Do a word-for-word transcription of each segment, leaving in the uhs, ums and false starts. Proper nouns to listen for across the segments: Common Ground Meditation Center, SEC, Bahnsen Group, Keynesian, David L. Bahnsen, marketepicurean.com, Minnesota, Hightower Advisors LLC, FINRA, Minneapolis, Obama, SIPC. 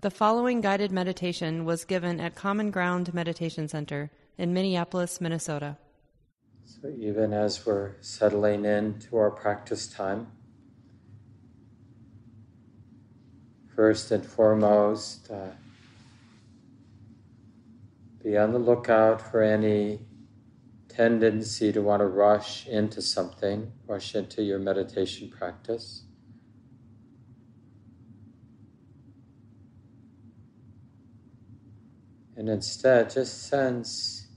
The following guided meditation was given at Common Ground Meditation Center in Minneapolis, Minnesota. So even as we're settling into our practice time, first and foremost, uh, be on the lookout for any tendency to want to rush into something, rush into your meditation practice. And instead, just sense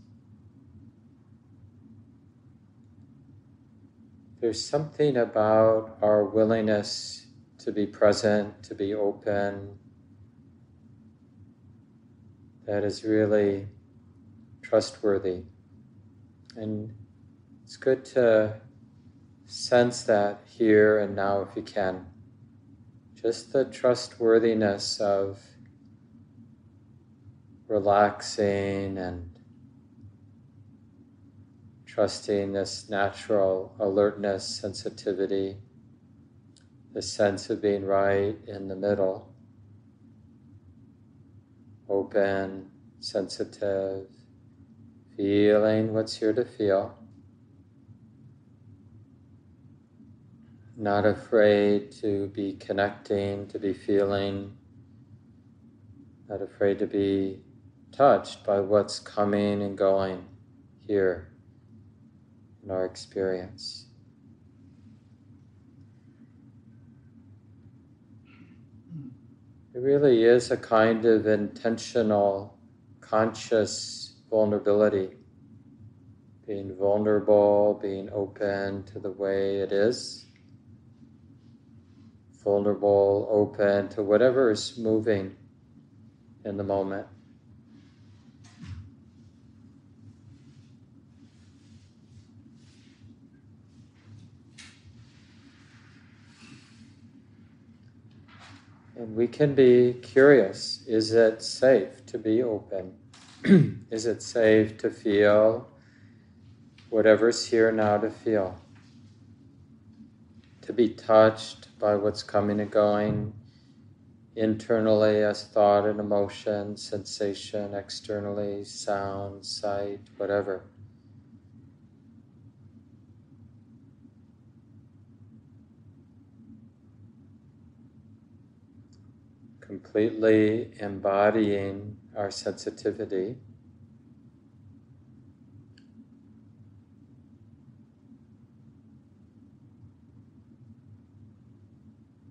there's something about our willingness to be present, to be open, that is really trustworthy. And it's good to sense that here and now if you can. Just the trustworthiness of relaxing and trusting this natural alertness, sensitivity, the sense of being right in the middle, open, sensitive, feeling what's here to feel, not afraid to be connecting, to be feeling, not afraid to be touched by what's coming and going here in our experience. It really is a kind of intentional, conscious vulnerability, being vulnerable, being open to the way it is, vulnerable, open to whatever is moving in the moment. And we can be curious, is it safe to be open? Is it safe to feel whatever's here now to feel? To be touched by what's coming and going internally as thought and emotion, sensation, externally, sound, sight, whatever. Completely embodying our sensitivity,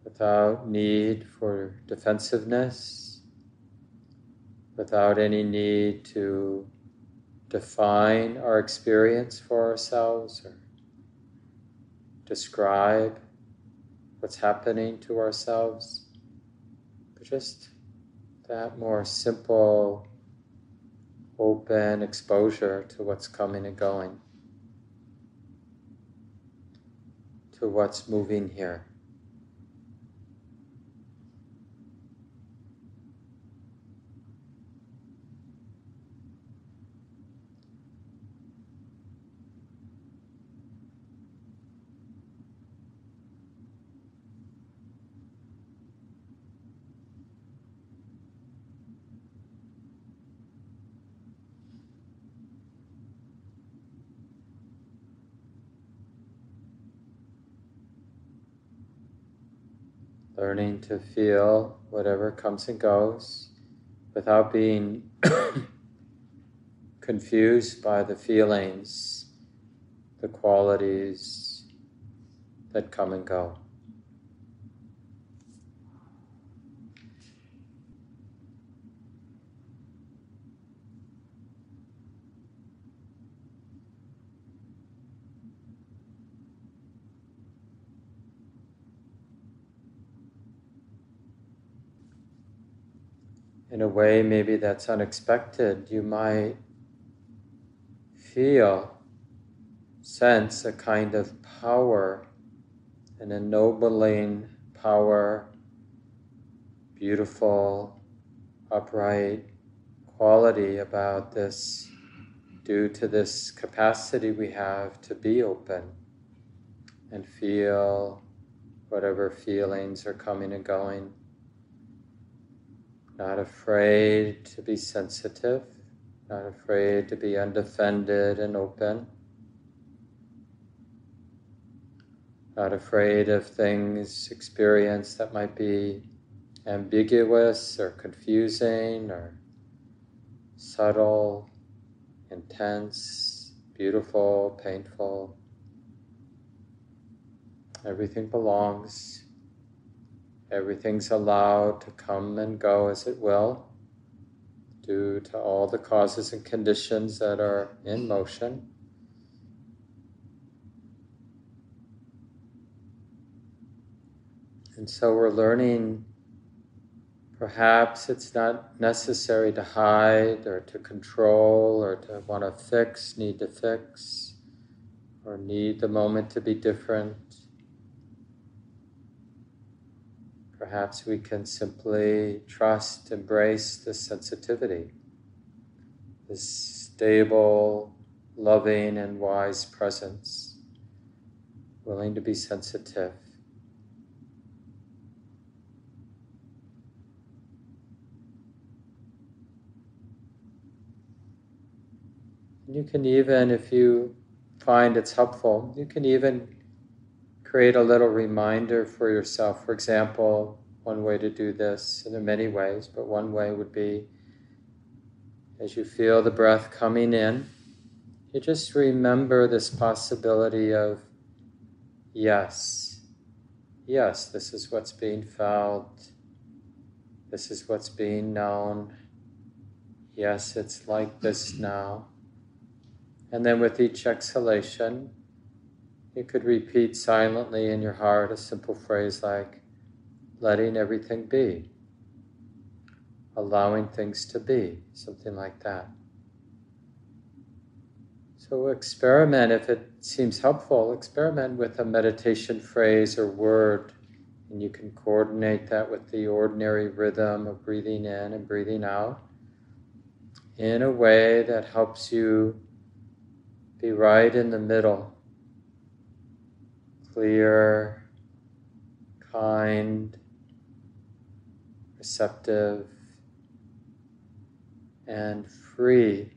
without need for defensiveness, without any need to define our experience for ourselves or describe what's happening to ourselves. Just that more simple, open exposure to what's coming and going, to what's moving here. Learning to feel whatever comes and goes without being confused by the feelings, the qualities that come and go. In a way, maybe that's unexpected. You might feel, sense a kind of power, an ennobling power, beautiful, upright quality about this, due to this capacity we have to be open and feel whatever feelings are coming and going. not afraid to be sensitive, not afraid to be undefended and open, not afraid of things, experience that might be ambiguous or confusing or subtle, intense, beautiful, painful. Everything belongs. Everything's allowed to come and go as it will, due to all the causes and conditions that are in motion. And so we're learning, perhaps it's not necessary to hide or to control or to want to fix, need to fix, or need the moment to be different. Perhaps we can simply trust, embrace this sensitivity, this stable, loving, and wise presence, willing to be sensitive. You can even, if you find it's helpful, you can even create a little reminder for yourself. For example, one way to do this, and there are many ways, but one way would be, as you feel the breath coming in, you just remember this possibility of, yes, yes, this is what's being felt, this is what's being known, yes, it's like this now. And then with each exhalation, you could repeat silently in your heart a simple phrase like, letting everything be, allowing things to be, something like that. So experiment, if it seems helpful, experiment with a meditation phrase or word, and you can coordinate that with the ordinary rhythm of breathing in and breathing out in a way that helps you be right in the middle, clear, kind, receptive, and free,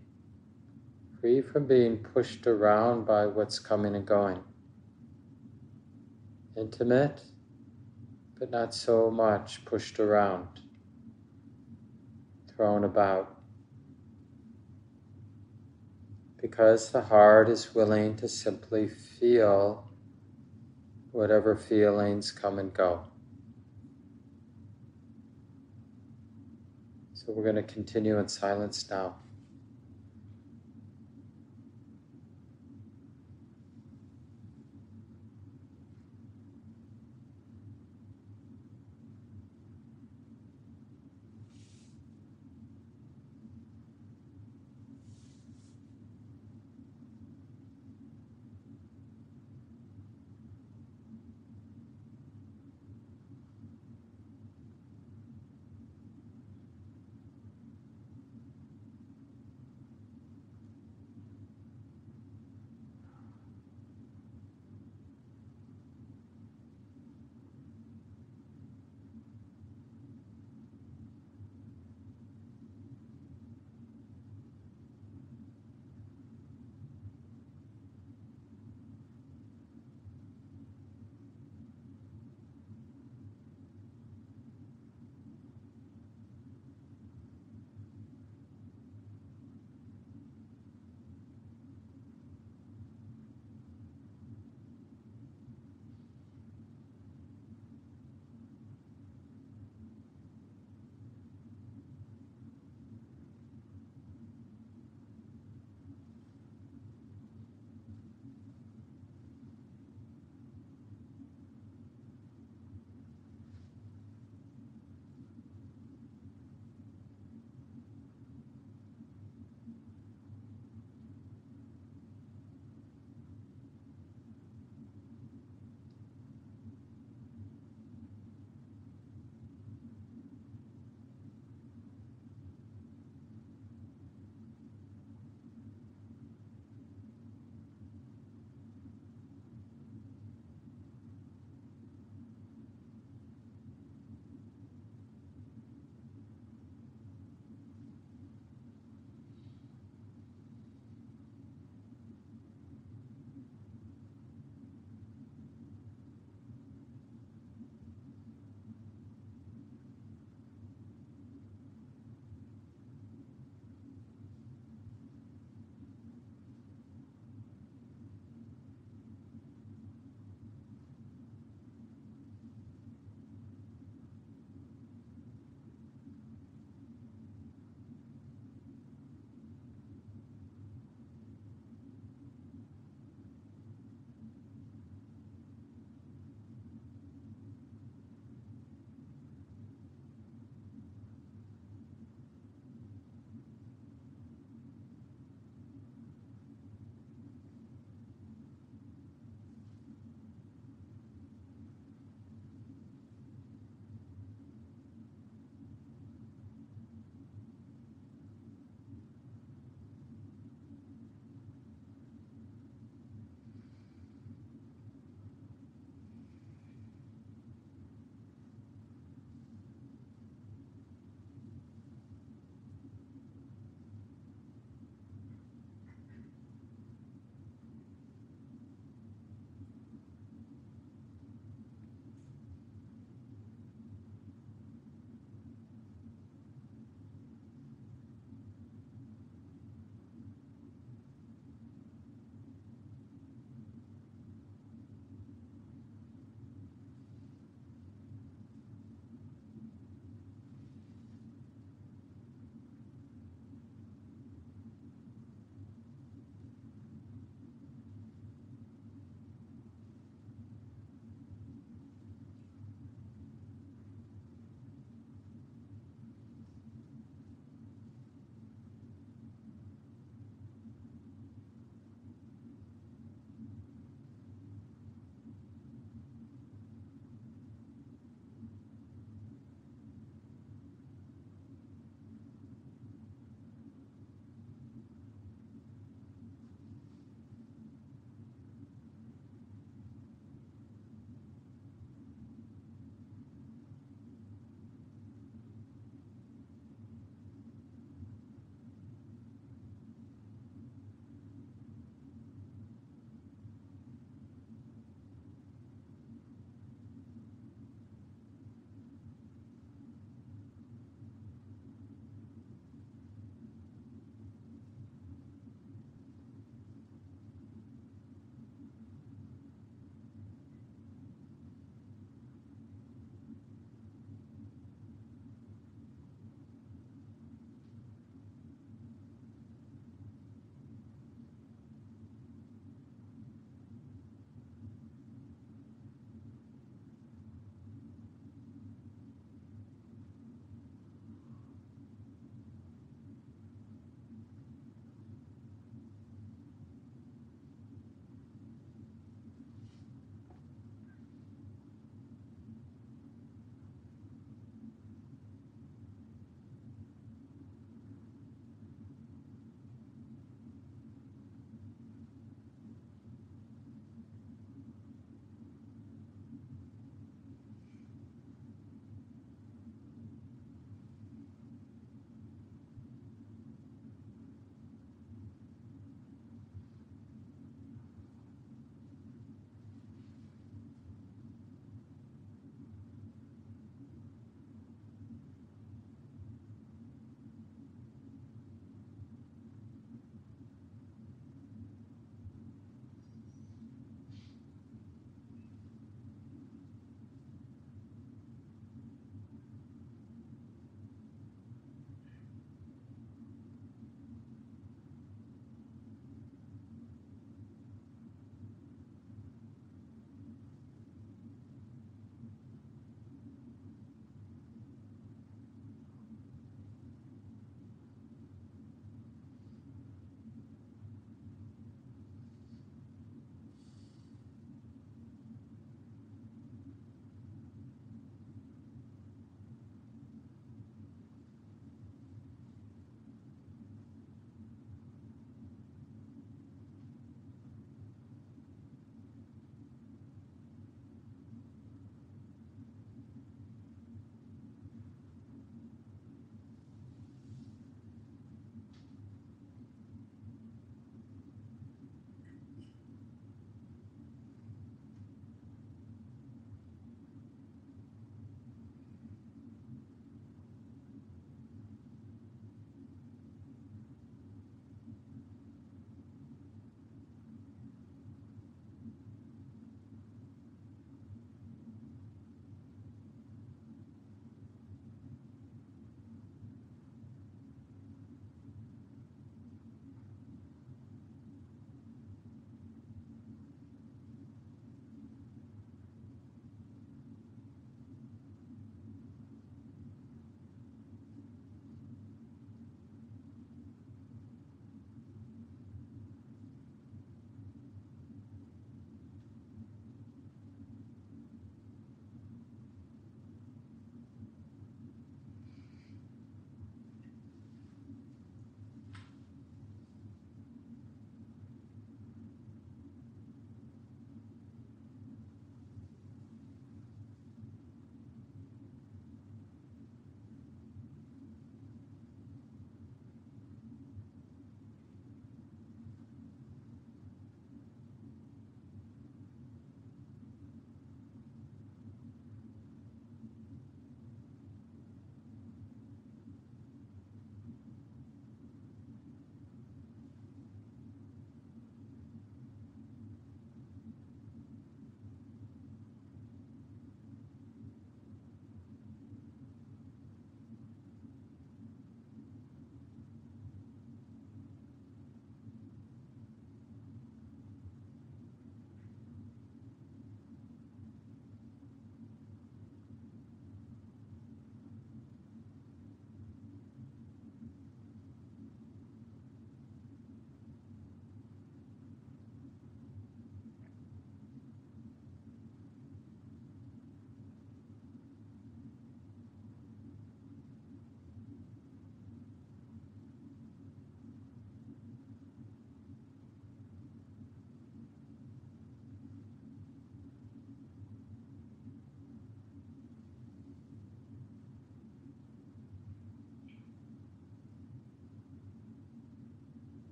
free from being pushed around by what's coming and going. Intimate, but not so much pushed around, thrown about. Because the heart is willing to simply feel whatever feelings come and go. So we're going to continue in silence now.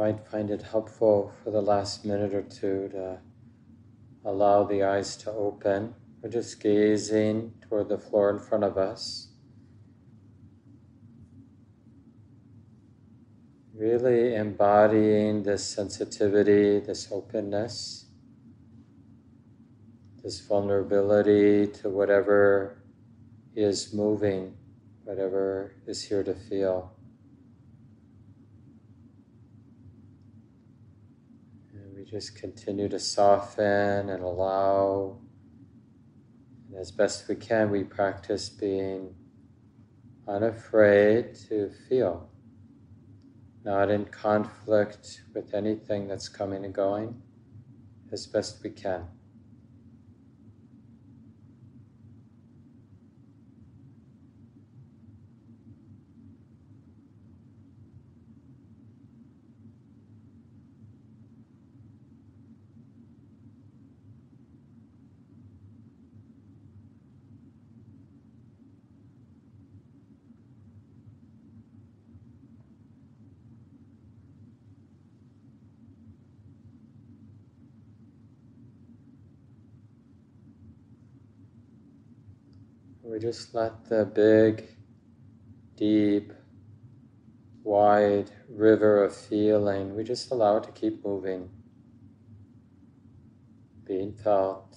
might find it helpful for the last minute or two to allow the eyes to open. We're just gazing toward the floor in front of us. Really embodying this sensitivity, this openness, this vulnerability to whatever is moving, whatever is here to feel. And we just continue to soften and allow. And as best we can, we practice being unafraid to feel. Not in conflict with anything that's coming and going, as best we can. We just let the big, deep, wide river of feeling, we just allow it to keep moving, being felt.